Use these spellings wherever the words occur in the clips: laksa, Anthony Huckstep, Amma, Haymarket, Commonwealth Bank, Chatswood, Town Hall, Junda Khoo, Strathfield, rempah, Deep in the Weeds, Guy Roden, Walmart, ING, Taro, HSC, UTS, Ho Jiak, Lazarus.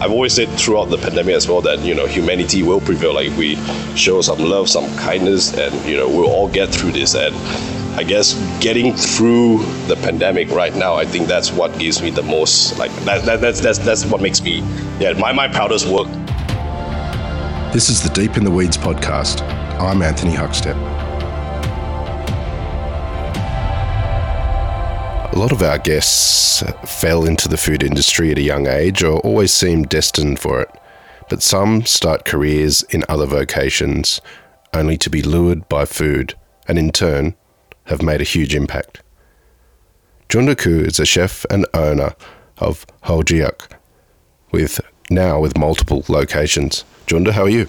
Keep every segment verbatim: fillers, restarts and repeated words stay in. I've always said throughout the pandemic as well that, you know, humanity will prevail. Like, we show some love, some kindness, and, you know, we'll all get through this. And I guess getting through the pandemic right now, I think that's what gives me the most, like, that, that, that's, that's that's what makes me, yeah, my, my proudest work. This is the Deep in the Weeds podcast. I'm Anthony Huckstep. A lot of our guests fell into the food industry at a young age or always seemed destined for it, but some start careers in other vocations only to be lured by food and in turn have made a huge impact. Junda Khoo is a chef and owner of Ho Jiak, with now with multiple locations. Junda, how are you?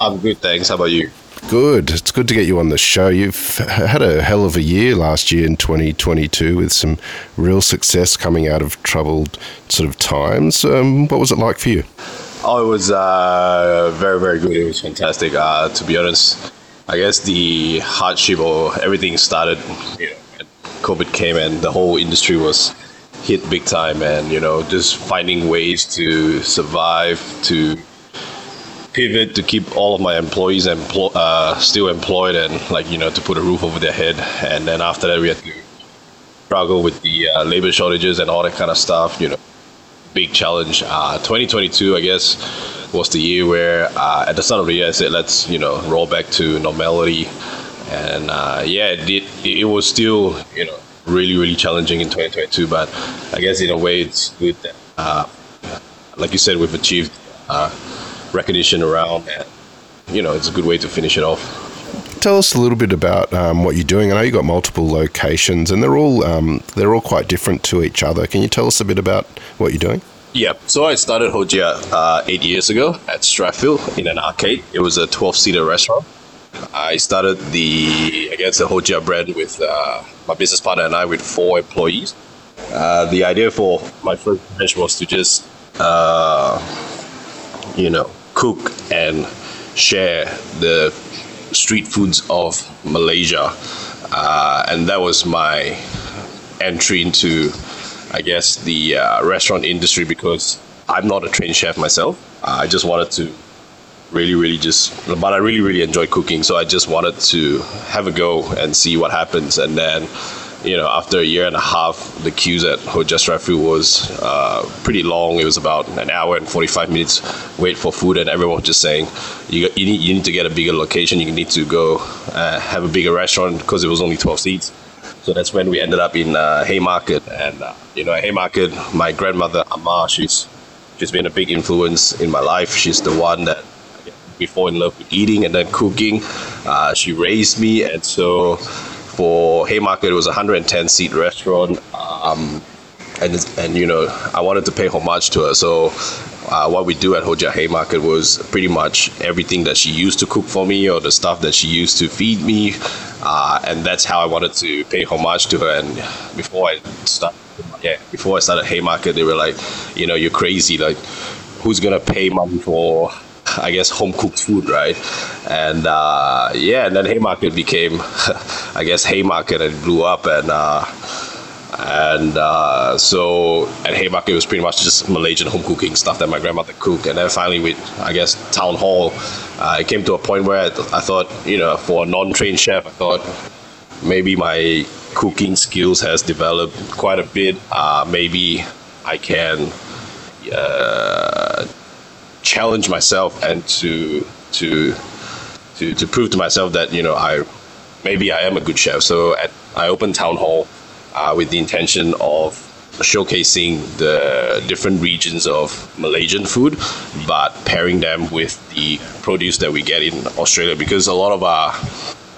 I'm good, thanks. How about you? Good. It's good to get you on the show. You've had a hell of a year last year in twenty twenty-two with some real success coming out of troubled sort of times. Um, what was it like for you? Oh, it was uh, very, very good. It was fantastic. Uh, to be honest, I guess the hardship or everything started, you know, when COVID came and the whole industry was hit big time, and, you know, just finding ways to survive, to pivot, to keep all of my employees empl- uh, still employed, and, like, you know, to put a roof over their head. And then after that, we had to struggle with the uh, labor shortages and all that kind of stuff, you know, big challenge. Uh, twenty twenty-two, I guess, was the year where uh, at the start of the year, I said, let's, you know, roll back to normality. And uh, yeah, it, did, it was still, you know, really, really challenging in twenty twenty-two. But I guess in a way, it's good that, uh, like you said, we've achieved uh, recognition around that. You know, it's a good way to finish it off. Tell us a little bit about um, what you're doing. I know you've got multiple locations, and they're all um, they're all quite different to each other. Can you tell us a bit about what you're doing? Yeah, so I started Ho Jiak uh, eight years ago at Strathfield in an arcade. It was a twelve-seater restaurant. I started the, I guess, the Ho Jiak brand with uh, my business partner and I with four employees. Uh, the idea for my first branch was to just, uh, you know, cook and share the street foods of Malaysia, uh, and that was my entry into, I guess, the uh, restaurant industry, because I'm not a trained chef myself. Uh, I just wanted to really, really just, but I really, really enjoy cooking, so I just wanted to have a go and see what happens. And then, you know, after a year and a half, the queues at Ho Jiak Strathfield was uh, pretty long. It was about an hour and forty-five minutes wait for food, and everyone was just saying, you, you, need, you need to get a bigger location, you need to go uh, have a bigger restaurant, because it was only twelve seats. So that's when we ended up in uh, Haymarket. And, uh, you know, at Haymarket, my grandmother, Amma, she's, she's been a big influence in my life. She's the one that we fall in love with eating and then cooking. Uh, she raised me, and so for Haymarket, it was a one hundred ten seat restaurant, um, and and you know, I wanted to pay homage to her. So uh, what we do at Ho Jiak Haymarket was pretty much everything that she used to cook for me, or the stuff that she used to feed me, uh, and that's how I wanted to pay homage to her. And before I start, yeah, before I started Haymarket, they were like, you know, you're crazy. Like, who's gonna pay mum for, I guess, home-cooked food, right? And uh, yeah, and then Haymarket became, I guess, Haymarket, and blew up. And uh, and uh, so at Haymarket, it was pretty much just Malaysian home cooking stuff that my grandmother cooked. And then finally with, I guess, Town Hall, uh, it came to a point where I, th- I thought, you know, for a non-trained chef, I thought maybe my cooking skills has developed quite a bit. Uh, maybe I can... Uh, challenge myself and to to to to prove to myself that, you know, I maybe I am a good chef. So at, I opened Town Hall uh, with the intention of showcasing the different regions of Malaysian food, but pairing them with the produce that we get in Australia, because a lot of our,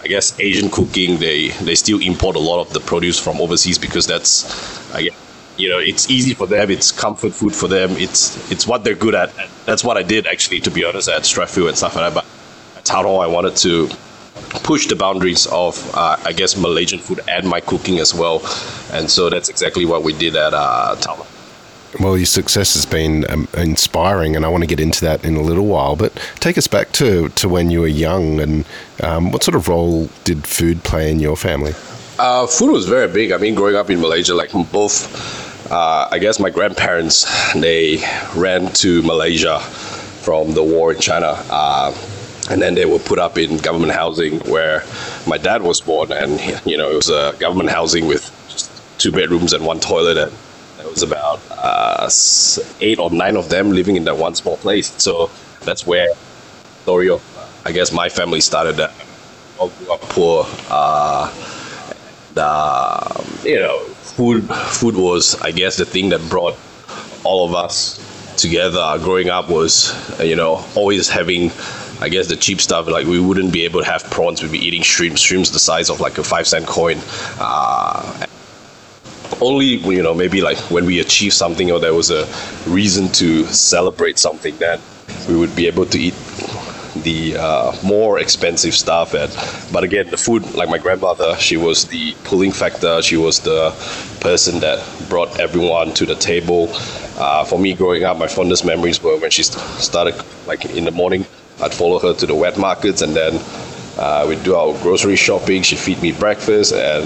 I guess, Asian cooking, they they still import a lot of the produce from overseas, because that's, I guess, you know, it's easy for them, it's comfort food for them, it's it's what they're good at. And that's what I did, actually, to be honest, at Strathfield and stuff like that. But at Taro, I wanted to push the boundaries of, uh, I guess, Malaysian food and my cooking as well. And so that's exactly what we did at uh, Taro. Well, your success has been um, inspiring, and I want to get into that in a little while. But take us back to, to when you were young, and um, what sort of role did food play in your family? Uh, food was very big. I mean, growing up in Malaysia, like both... uh, I guess my grandparents, they ran to Malaysia from the war in China. Uh, and then they were put up in government housing where my dad was born. And, you know, it was a government housing with just two bedrooms and one toilet. And there was about uh, eight or nine of them living in that one small place. So that's where the story of, I guess, my family started. That all grew up poor. Uh, and, uh, you know, food food was, I guess, the thing that brought all of us together. Growing up was, you know, always having, I guess, the cheap stuff. Like, we wouldn't be able to have prawns. We'd be eating shrimp. Shrimp's the size of like a five cent coin. Uh, only, you know, maybe like when we achieved something or there was a reason to celebrate something, then we would be able to eat the uh, more expensive stuff. And but again, the food, like my grandmother, she was the pulling factor. She was the person that brought everyone to the table. Uh, for me, growing up, my fondest memories were when she started, like in the morning, I'd follow her to the wet markets, and then uh, we'd do our grocery shopping. She'd feed me breakfast, and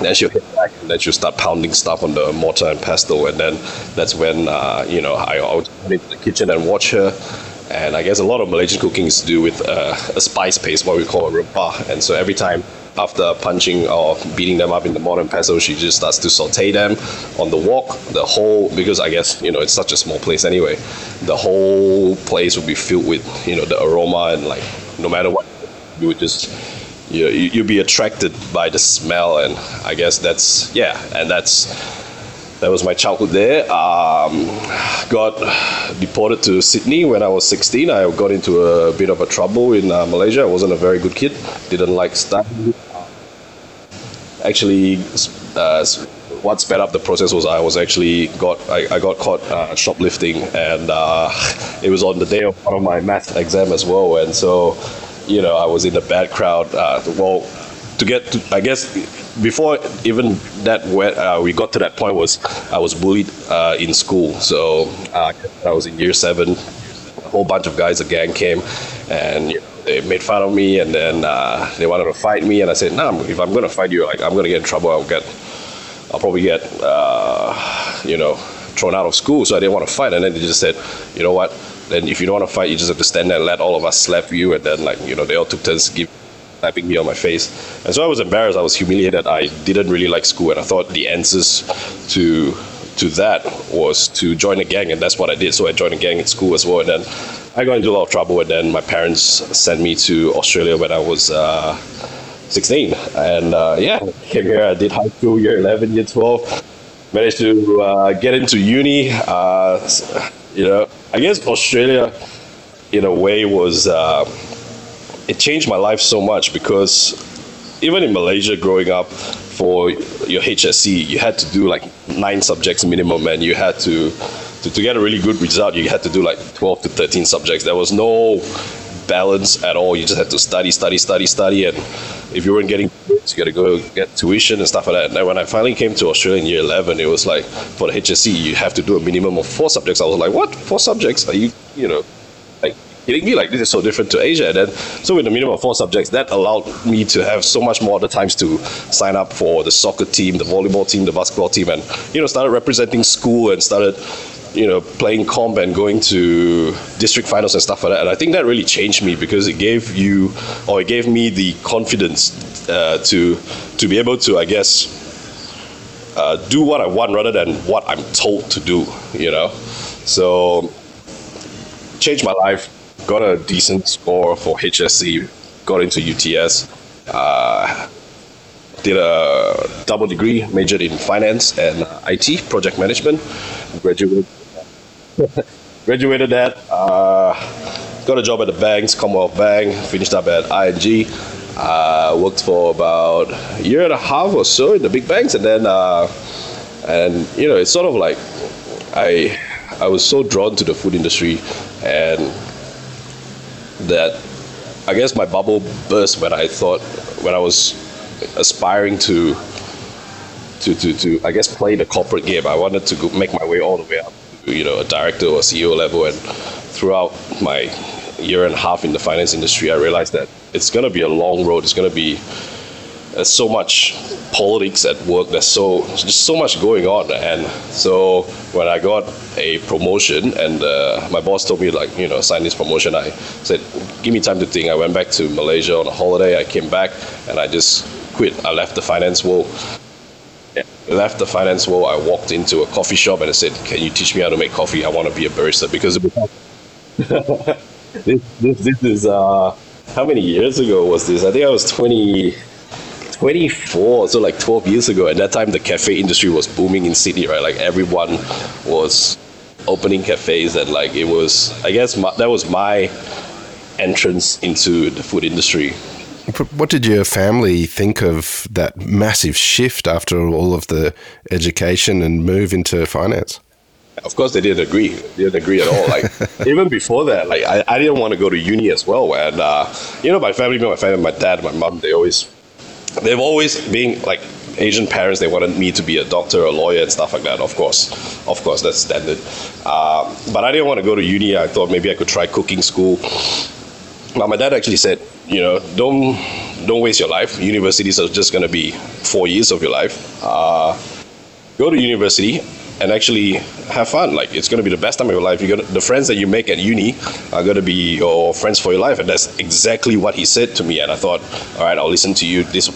then she'll hit back, and then she'll start pounding stuff on the mortar and pestle. And then that's when, uh, you know, I, I would go into the kitchen and watch her. And I guess a lot of Malaysian cooking is to do with uh, a spice paste, what we call a rempah. And so every time after punching or beating them up in the mortar and pestle, she just starts to saute them on the wok. The whole, because I guess, you know, it's such a small place anyway, the whole place would be filled with, you know, the aroma. And like, no matter what, you would just, you know, you'd be attracted by the smell. And I guess that's, yeah, and that's... that was my childhood there. Um, got deported to Sydney when I was sixteen. I got into a bit of a trouble in uh, Malaysia. I wasn't a very good kid. Didn't like studying. Actually, uh, what sped up the process was I was actually got I, I got caught uh, shoplifting, and uh, it was on the day of one of my math exam as well. And so, you know, I was in the bad crowd. Uh, well, to get to, I guess. Before even that, where uh, we got to that point was I was bullied uh, in school. So uh, I was in year seven. A whole bunch of guys, a gang came, and you know, they made fun of me. And then uh, they wanted to fight me, and I said, "No, nah, if I'm gonna fight you, like, I'm gonna get in trouble. I'll get, I'll probably get, uh, you know, thrown out of school." So I didn't want to fight. And then they just said, "You know what? Then if you don't want to fight, you just have to stand there and let all of us slap you." And then, like, you know, they all took turns give. slapping me on my face. And so I was embarrassed. I was humiliated. I didn't really like school, and I thought the answers to to that was to join a gang, and that's what I did. So I joined a gang at school as well, and then I got into a lot of trouble, and then my parents sent me to Australia when I was uh, sixteen. And uh, yeah, came here. I did high school, year eleven, year twelve. Managed to uh, get into uni. Uh, you know, I guess Australia, in a way, was... Uh, it changed my life so much, because even in Malaysia growing up, for your H S C, you had to do like nine subjects minimum, and you had to, to, to get a really good result, you had to do like twelve to thirteen subjects. There was no balance at all. You just had to study, study, study, study. And if you weren't getting grades, you got to go get tuition and stuff like that. And then when I finally came to Australia in year eleven, it was like, for the H S C, you have to do a minimum of four subjects. I was like, what? Four subjects? Are you, you know, like... It be like this is so different to Asia. And then, so with a minimum of four subjects, that allowed me to have so much more other times to sign up for the soccer team, the volleyball team, the basketball team, and you know, started representing school and started, you know, playing comp and going to district finals and stuff like that. And I think that really changed me, because it gave you, or it gave me the confidence uh, to to be able to, I guess, uh, do what I want rather than what I'm told to do. You know, so changed my life. Got a decent score for H S C, got into U T S, uh, did a double degree, majored in finance and I T, project management, graduated, graduated that, uh, got a job at the banks, Commonwealth Bank, finished up at I N G, uh, worked for about a year and a half or so in the big banks, and then, uh, and you know, it's sort of like, I, I was so drawn to the food industry, and that I guess my bubble burst when I thought, when I was aspiring to, to, to, to I guess, play the corporate game. I wanted to go make my way all the way up to, you know, a director or C E O level. And throughout my year and a half in the finance industry, I realized that it's going to be a long road. It's going to be, there's so much politics at work, there's so just so much going on. And so when I got a promotion and uh, my boss told me, like, you know, sign this promotion, I said, give me time to think. I went back to Malaysia on a holiday, I came back and I just quit. I left the finance world. Left the finance world, I walked into a coffee shop and I said, can you teach me how to make coffee? I want to be a barista. Because this, this, this is, uh, how many years ago was this? I think I was twenty, twenty-four, so like twelve years ago. At that time, the cafe industry was booming in Sydney, right? Like everyone was opening cafes, and like it was, I guess my, that was my entrance into the food industry. What did your family think of that massive shift after all of the education and move into finance? Of course, they didn't agree. They didn't agree at all. Like even before that, like I, I didn't want to go to uni as well. And uh, you know, my family, my family, my dad, my mom, they always, they've always been like Asian parents. They wanted me to be a doctor, a lawyer, and stuff like that. Of course, of course, that's standard. Um, but I didn't want to go to uni. I thought maybe I could try cooking school. But my dad actually said, you know, don't don't waste your life. Universities are just going to be four years of your life. Uh, go to university and actually have fun. Like, it's going to be the best time of your life. You're gonna, the friends that you make at uni are going to be your friends for your life. And that's exactly what he said to me. And I thought, all right, I'll listen to you this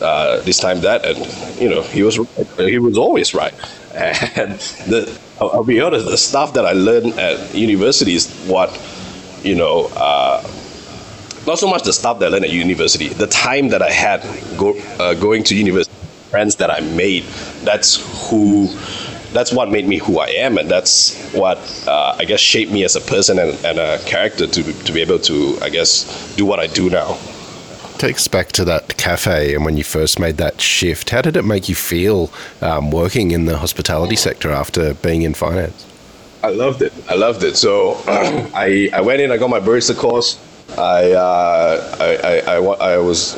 uh, this time that. And, you know, he was right. He was always right. And the, I'll be honest, the stuff that I learned at university is what, you know, uh, not so much the stuff that I learned at university, the time that I had go, uh, going to university, friends that I made, that's who, that's what made me who I am. And that's what, uh, I guess, shaped me as a person and, and a character to, to be able to, I guess, do what I do now. Takes back to that cafe and when you first made that shift, how did it make you feel um, working in the hospitality sector after being in finance? I loved it. I loved it. So I, I went in, I got my barista course. I, uh, I I I I was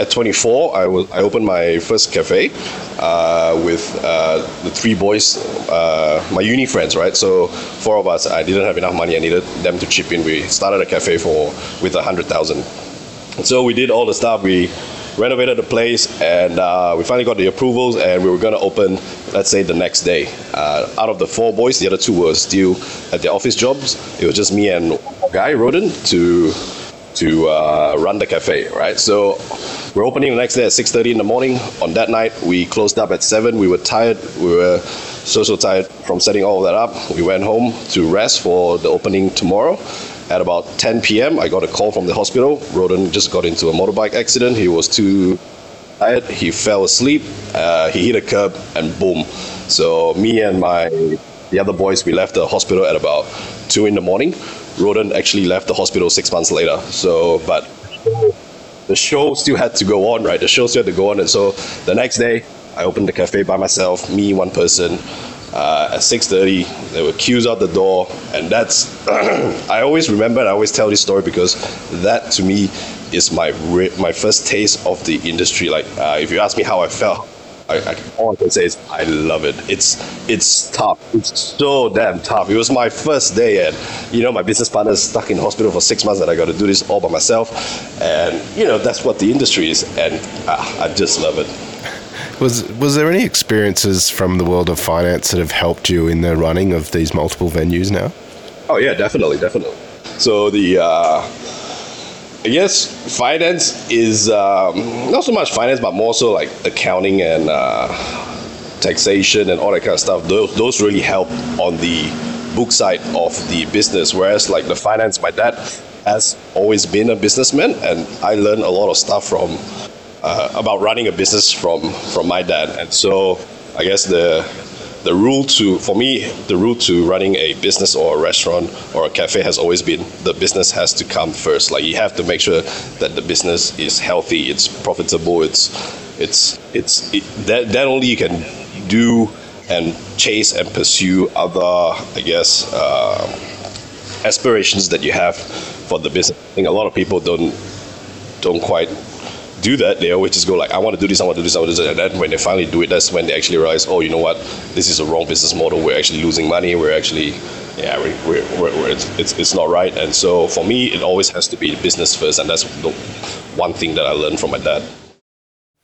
at twenty-four. I was I opened my first cafe uh, with uh, the three boys, uh, my uni friends, right? So four of us. I didn't have enough money. I needed them to chip in. We started a cafe for with a hundred thousand. So we did all the stuff. We renovated the place, and uh, we finally got the approvals, and we were going to open, let's say, the next day. Uh, out of the four boys, the other two were still at their office jobs. It was just me and Guy Roden to to uh, run the cafe, right? So we're opening the next day at six thirty in the morning. On that night, we closed up at seven. We were tired. We were so, so tired from setting all that up. We went home to rest for the opening tomorrow. At about ten p.m., I got a call from the hospital. Roden just got into a motorbike accident. He was too tired. He fell asleep. Uh, he hit a curb, and boom. So me and my the other boys, we left the hospital at about two in the morning. Roden actually left the hospital six months later. So, but the show still had to go on, right? The show still had to go on. And so the next day, I opened the cafe by myself, me, one person. Uh, at six thirty, there were queues out the door, and that's, I always remember, and I always tell this story because that to me is my re- my first taste of the industry. Like, uh, if you ask me how I felt, I, I, all I can say is I love it. It's it's tough. It's so damn tough. It was my first day, and you know, my business partner is stuck in hospital for six months, and I got to do this all by myself. And you know, that's what the industry is, and uh, I just love it. Was was there any experiences from the world of finance that have helped you in the running of these multiple venues now? Oh yeah, definitely, definitely. So the, uh, I guess finance is, um, not so much finance, but more so like accounting and uh, taxation and all that kind of stuff. Those, those really help on the book side of the business. Whereas like the finance, my dad has always been a businessman, and I learned a lot of stuff from Uh, about running a business from, from my dad. And so I guess the the rule to, for me, the rule to running a business or a restaurant or a cafe has always been the business has to come first. Like, you have to make sure that the business is healthy, it's profitable, it's, it's, it's, it, that, that only you can do and chase and pursue other, I guess, uh, aspirations that you have for the business. I think a lot of people don't, don't quite do that. They always just go like, I want to do this, I want to do this, I want to do this. And then when they finally do it, that's when they actually realize, oh, you know what, this is a wrong business model. We're actually losing money. We're actually, yeah, we're, we're, we're, we're, it's, it's it's not right. And so for me, it always has to be business first. And that's the one thing that I learned from my dad.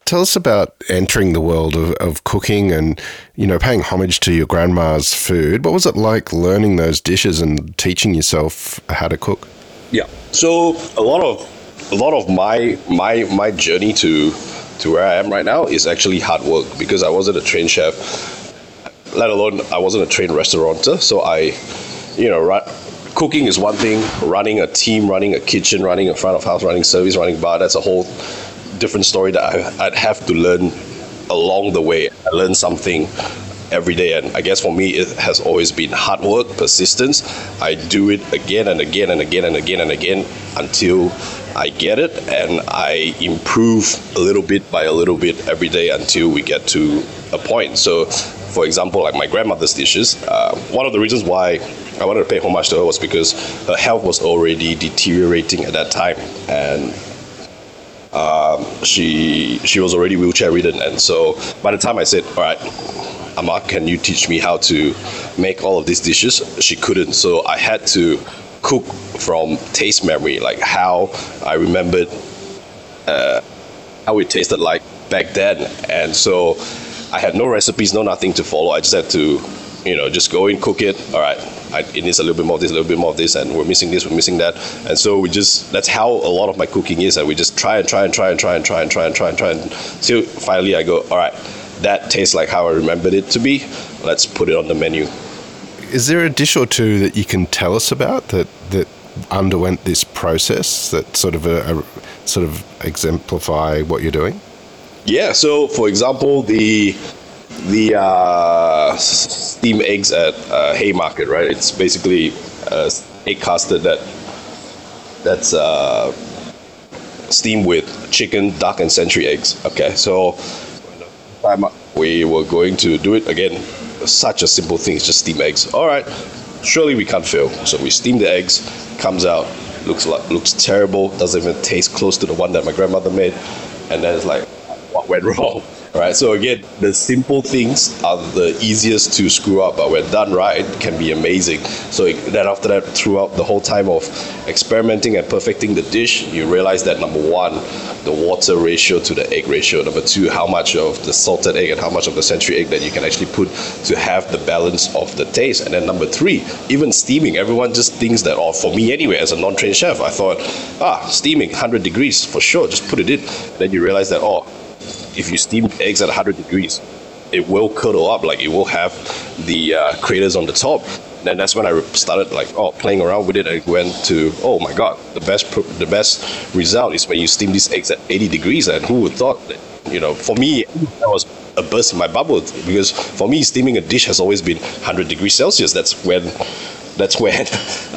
Tell us about entering the world of, of cooking and, you know, paying homage to your grandma's food. What was it like learning those dishes and teaching yourself how to cook? Yeah. So a lot of a lot of my my my journey to to where I am right now is actually hard work, because I wasn't a trained chef, let alone I wasn't a trained restaurateur. So I, you know, right. Cooking is one thing, running a team, running a kitchen, running a front of house, running service, running bar, that's a whole different story that I, I'd have to learn along the way. I learn something every day, and I guess for me it has always been hard work, persistence. I do it again and again and again and again and again until I get it, and I improve a little bit by a little bit every day until we get to a point. So, for example, like my grandmother's dishes, uh, one of the reasons why I wanted to pay homage to her was because her health was already deteriorating at that time, and um, she she was already wheelchair ridden. And so by the time I said, all right, Amma, can you teach me how to make all of these dishes? She couldn't, so I had to cook from taste memory, like how I remembered uh, how it tasted like back then. And so I had no recipes, no nothing to follow. I just had to, you know, just go in, cook it. All right, I, it needs a little bit more of this, a little bit more of this, and we're missing this, we're missing that. And so we just, that's how a lot of my cooking is. And we just try and try and try and try and try and try and try and try and till finally I go, all right, that tastes like how I remembered it to be. Let's put it on the menu. Is there a dish or two that you can tell us about that, that underwent this process that sort of a, a, sort of exemplify what you're doing? Yeah, so for example, the the uh, steam eggs at uh, Haymarket, right? It's basically uh, egg custard that that's uh, steamed with chicken, duck, and century eggs. Okay, so we were going to do it again. Such a simple thing, it's just steam eggs. All right, surely we can't fail. So we steam the eggs. Comes out, looks like, looks terrible. Doesn't even taste close to the one that my grandmother made. And then it's like, what went wrong? All right, so again, the simple things are the easiest to screw up, but when done right, it can be amazing. So it, then after that, throughout the whole time of experimenting and perfecting the dish, you realize that number one, the water ratio to the egg ratio. Number two, how much of the salted egg and how much of the century egg that you can actually put to have the balance of the taste. And then number three, even steaming. Everyone just thinks that, or for me anyway, as a non-trained chef, I thought, ah, steaming, one hundred degrees for sure, just put it in. Then you realize that, oh, if you steam eggs at one hundred degrees, it will curdle up, like it will have the uh, craters on the top. And that's when I started like, oh, playing around with it, and went to, oh my God, the best the best result is when you steam these eggs at eighty degrees. And who would thought that, you know, for me, that was a burst in my bubble, because for me, steaming a dish has always been one hundred degrees Celsius. That's when... That's when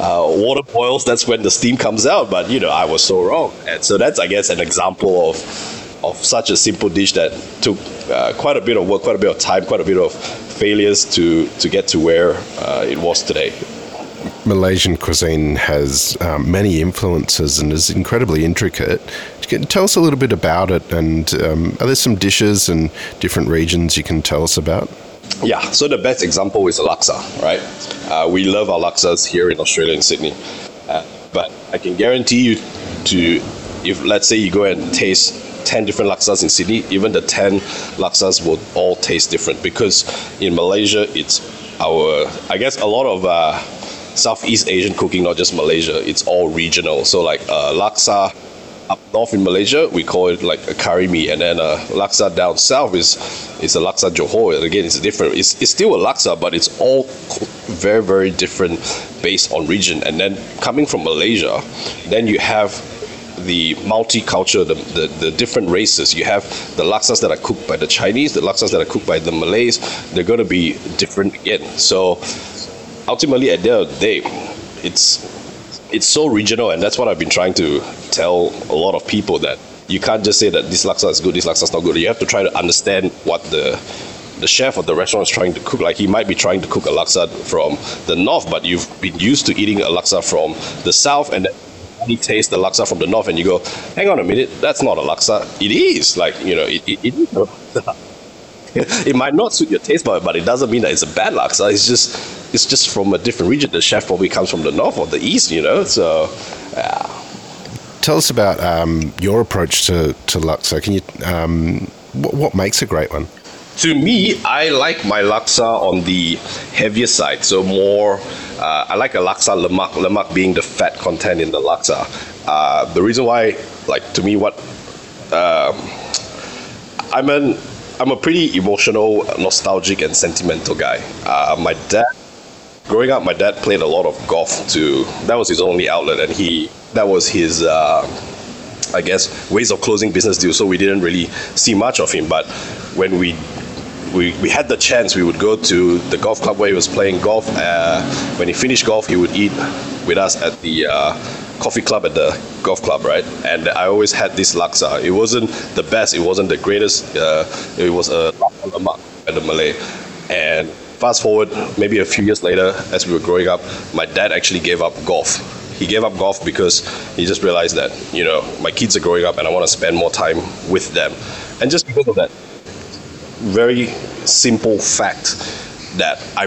uh, water boils, that's when the steam comes out. But, you know, I was so wrong. And so that's, I guess, an example of of such a simple dish that took uh, quite a bit of work, quite a bit of time, quite a bit of failures to, to get to where uh, it was today. Malaysian cuisine has um, many influences and is incredibly intricate. Tell us a little bit about it, and um, are there some dishes and different regions you can tell us about? Yeah, so the best example is laksa, right? Uh, we love our laksas here in Australia and Sydney, uh, but I can guarantee you to, if let's say you go and taste ten different laksas in Sydney, even the ten laksas will all taste different, because in Malaysia, it's our, I guess a lot of uh, Southeast Asian cooking, not just Malaysia, it's all regional. So like uh, laksa up north in Malaysia, we call it like a curry mee, and then uh, laksa down south is is a laksa Johor, and again, it's different. It's, it's still a laksa, but it's all very, very different based on region. And then coming from Malaysia, then you have the multicultural, the, the, the different races. You have the laksas that are cooked by the Chinese, the laksas that are cooked by the Malays. They're going to be different again. So ultimately, at the end of the day, it's, it's so regional, and that's what I've been trying to tell a lot of people, that you can't just say that this laksa is good, this laksa is not good. You have to try to understand what the the chef of the restaurant is trying to cook. Like, he might be trying to cook a laksa from the north, but you've been used to eating a laksa from the south, and you taste the laksa from the north and you go, hang on a minute, that's not a laksa. It is, like, you know, it it, it, it might not suit your taste, but, but it doesn't mean that it's a bad laksa. It's just it's just from a different region. The chef probably comes from the north or the east, you know. So yeah. Tell us about um, your approach to, to laksa. Can you um, What makes a great one? To me, I like my laksa on the heavier side, so more, uh, I like a laksa lemak, lemak being the fat content in the laksa. Uh, the reason why, like to me, what, uh, I'm an, I'm a pretty emotional, nostalgic and sentimental guy. Uh, my dad, growing up, my dad played a lot of golf too. That was his only outlet, and he, that was his, uh, I guess, ways of closing business deals, so we didn't really see much of him, but when we We, we had the chance, we would go to the golf club where he was playing golf. Uh, when he finished golf, he would eat with us at the uh, coffee club at the golf club, right? And I always had this laksa. It wasn't the best, it wasn't the greatest. Uh, it was a laksa lemak at the Malay. And fast forward, maybe a few years later, as we were growing up, my dad actually gave up golf. He gave up golf because he just realized that, you know, my kids are growing up and I want to spend more time with them. And just because of that, very simple fact that I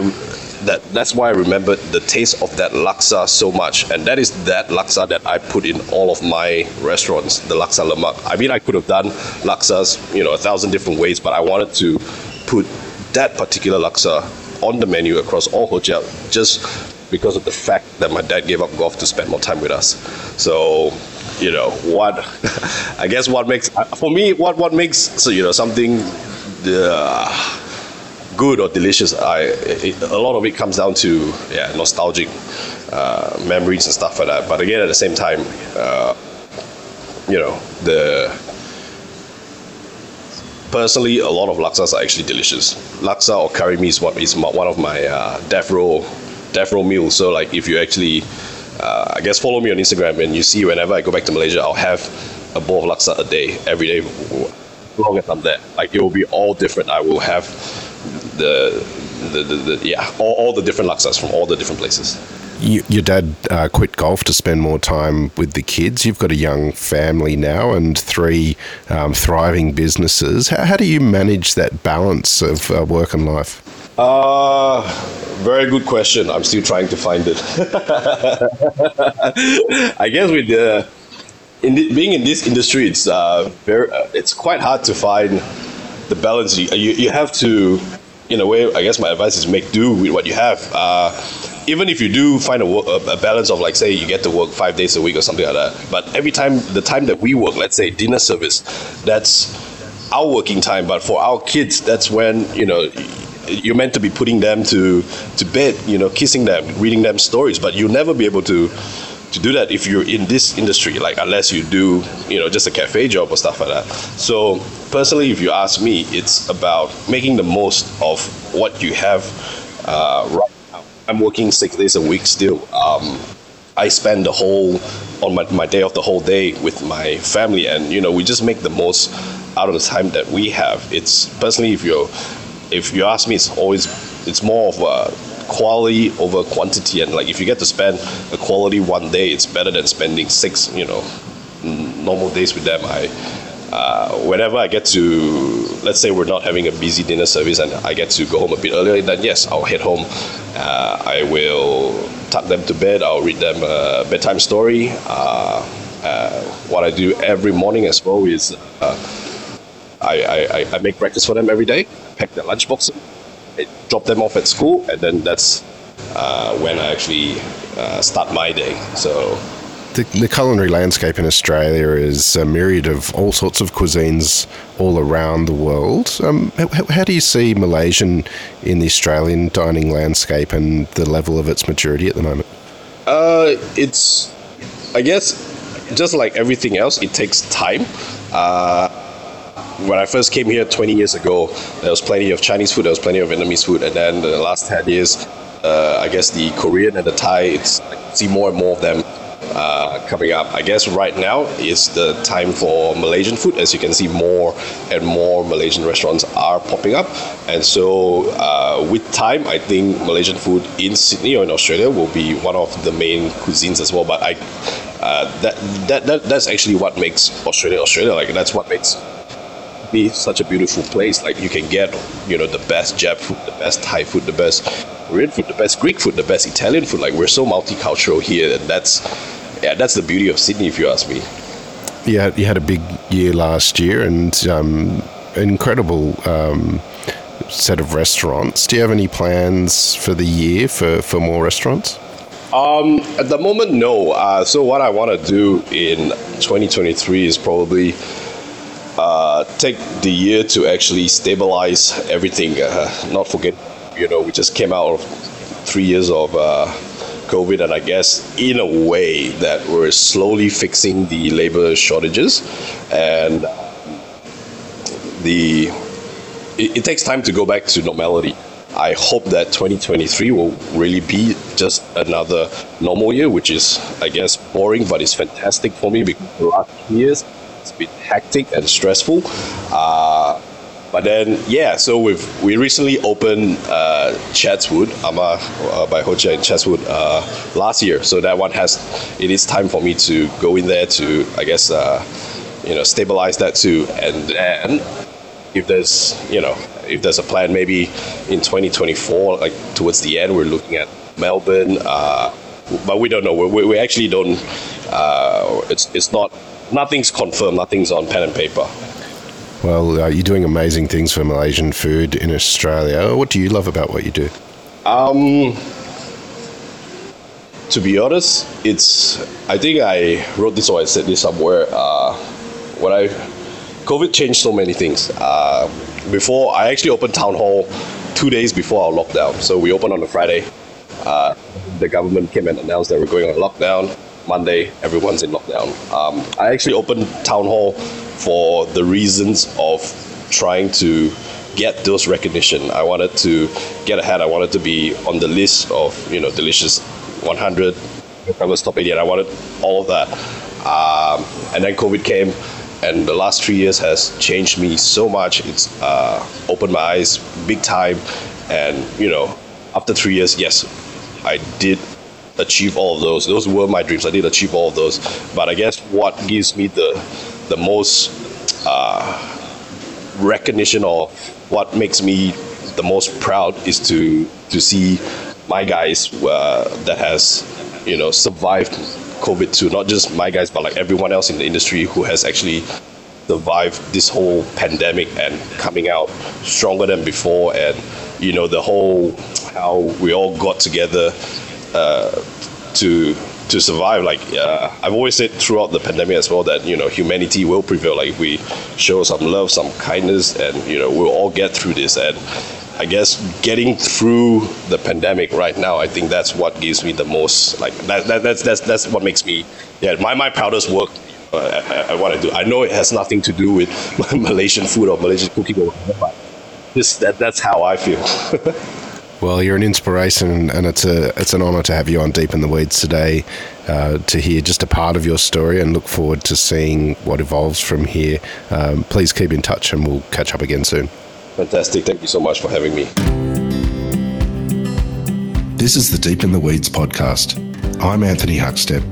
that that's why I remembered the taste of that laksa so much, and that is that laksa that I put in all of my restaurants, the laksa lemak. I mean, I could have done laksas, you know, a thousand different ways, but I wanted to put that particular laksa on the menu across all Ho Jiak just because of the fact that my dad gave up golf to spend more time with us. So, you know, what I guess what makes for me what what makes so you know something Uh, good or delicious, I it, a lot of it comes down to yeah nostalgic uh, memories and stuff like that. But again, at the same time, uh, you know, the personally a lot of laksas are actually delicious. Laksa or curry mee is what is my, one of my uh, death row death row meals. So like if you actually, uh, I guess follow me on Instagram and you see whenever I go back to Malaysia, I'll have a bowl of laksa a day, every day. Long as I'm there, like it will be all different. I will have the the, the, the yeah all, all the different laksas from all the different places. You, your dad uh, quit golf to spend more time with the kids. You've got a young family now and three um, thriving businesses. How, how do you manage that balance of uh, work and life? Uh, very good question. I'm still trying to find it. I guess with the. In the, being in this industry, it's uh, very, uh, it's quite hard to find the balance. You, you you have to, in a way, I guess my advice is make do with what you have. Uh, even if you do find a, a balance of like, say, you get to work five days a week or something like that. But every time, the time that we work, let's say dinner service, that's our working time. But for our kids, that's when, you know, you're meant to be putting them to, to bed, you know, kissing them, reading them stories. But you'll never be able to... to do that if you're in this industry, like unless you do, you know, just a cafe job or stuff like that. So personally, if you ask me, it's about making the most of what you have uh, right now. I'm working six days a week still. Um, I spend the whole, on my, my day off, the whole day with my family, and, you know, we just make the most out of the time that we have. It's personally, if you if you ask me, it's always, it's more of a, quality over quantity, and like if you get to spend a quality one day, it's better than spending six, you know, normal days with them. I, uh, whenever I get to, let's say we're not having a busy dinner service, and I get to go home a bit earlier, then yes, I'll head home. Uh, I will tuck them to bed. I'll read them a bedtime story. Uh, uh, what I do every morning as well is uh, I, I I make breakfast for them every day. Pack their lunchbox. I drop them off at school, and then that's uh, when I actually uh, start my day. So, the, the culinary landscape in Australia is a myriad of all sorts of cuisines all around the world. Um, how, how do you see Malaysian in the Australian dining landscape and the level of its maturity at the moment? Uh, it's, I guess, just like everything else, it takes time. Uh, When I first came here twenty years ago, there was plenty of Chinese food, there was plenty of Vietnamese food, and then the last ten years, uh, I guess the Korean and the Thai, it's, I see more and more of them uh, coming up. I guess right now is the time for Malaysian food. As you can see, more and more Malaysian restaurants are popping up. And so uh, with time, I think Malaysian food in Sydney or in Australia will be one of the main cuisines as well. But I, uh, that, that that that's actually what makes Australia Australia. Like that's what makes be such a beautiful place. Like you can get, you know, the best Jap food, the best Thai food, the best Korean food, the best Greek food, the best Italian food. Like we're so multicultural here, and that's yeah, that's the beauty of Sydney, if you ask me. Yeah, you had a big year last year, and um, incredible um, set of restaurants. Do you have any plans for the year for, for more restaurants? Um, at the moment, no. Uh, so what I want to do in twenty twenty-three is probably uh, take the year to actually stabilize everything. Uh, not forget, you know, we just came out of three years of uh, COVID, and I guess in a way that we're slowly fixing the labor shortages, and the it, it takes time to go back to normality. I hope that twenty twenty-three will really be just another normal year, which is, I guess, boring, but it's fantastic for me because the last few years it's been hectic and stressful. Uh, but then, yeah, so we've we recently opened uh, Chatswood, Ama uh, by Ho Jiak in Chatswood uh, last year. So that one has, it is time for me to go in there to, I guess, uh, you know, stabilize that too, and then. If there's, you know, if there's a plan, maybe in twenty twenty-four, like towards the end, we're looking at Melbourne, uh, but we don't know. We we actually don't. Uh, it's it's not. Nothing's confirmed. Nothing's on pen and paper. Well, uh, you're doing amazing things for Malaysian food in Australia. What do you love about what you do? Um, to be honest, it's. I think I wrote this or I said this somewhere. Uh, what I. COVID changed so many things. Uh, before, I actually opened Town Hall two days before our lockdown. So we opened on a Friday. Uh, the government came and announced that we're going on lockdown. Monday, everyone's in lockdown. Um, I actually opened Town Hall for the reasons of trying to get those recognition. I wanted to get ahead. I wanted to be on the list of, you know, Delicious one hundred, I was top eighty, and I wanted all of that. Um, and then COVID came. And the last three years has changed me so much. It's uh, opened my eyes big time. And, you know, after three years, yes, I did achieve all of those. Those were my dreams. I did achieve all of those. But I guess what gives me the the most uh, recognition, or what makes me the most proud, is to, to see my guys uh, that has, you know, survived COVID too, not just my guys, but like everyone else in the industry who has actually survived this whole pandemic and coming out stronger than before. And, you know, the whole, how we all got together uh, to to survive. Like, uh, I've always said throughout the pandemic as well that, you know, humanity will prevail. Like, if we show some love, some kindness, and, you know, we'll all get through this. And I guess getting through the pandemic right now, I think that's what gives me the most, like, that, that, that's that's that's what makes me, yeah, my, my proudest work uh, I, I, what I do. I know it has nothing to do with Malaysian food or Malaysian cooking or whatever, but just that, that's how I feel. Well, you're an inspiration, and it's a it's an honor to have you on Deep in the Weeds today, uh, to hear just a part of your story, and look forward to seeing what evolves from here. Um, please keep in touch, and we'll catch up again soon. Fantastic. Thank you so much for having me. This is the Deep in the Weeds podcast. I'm Anthony Huckstep.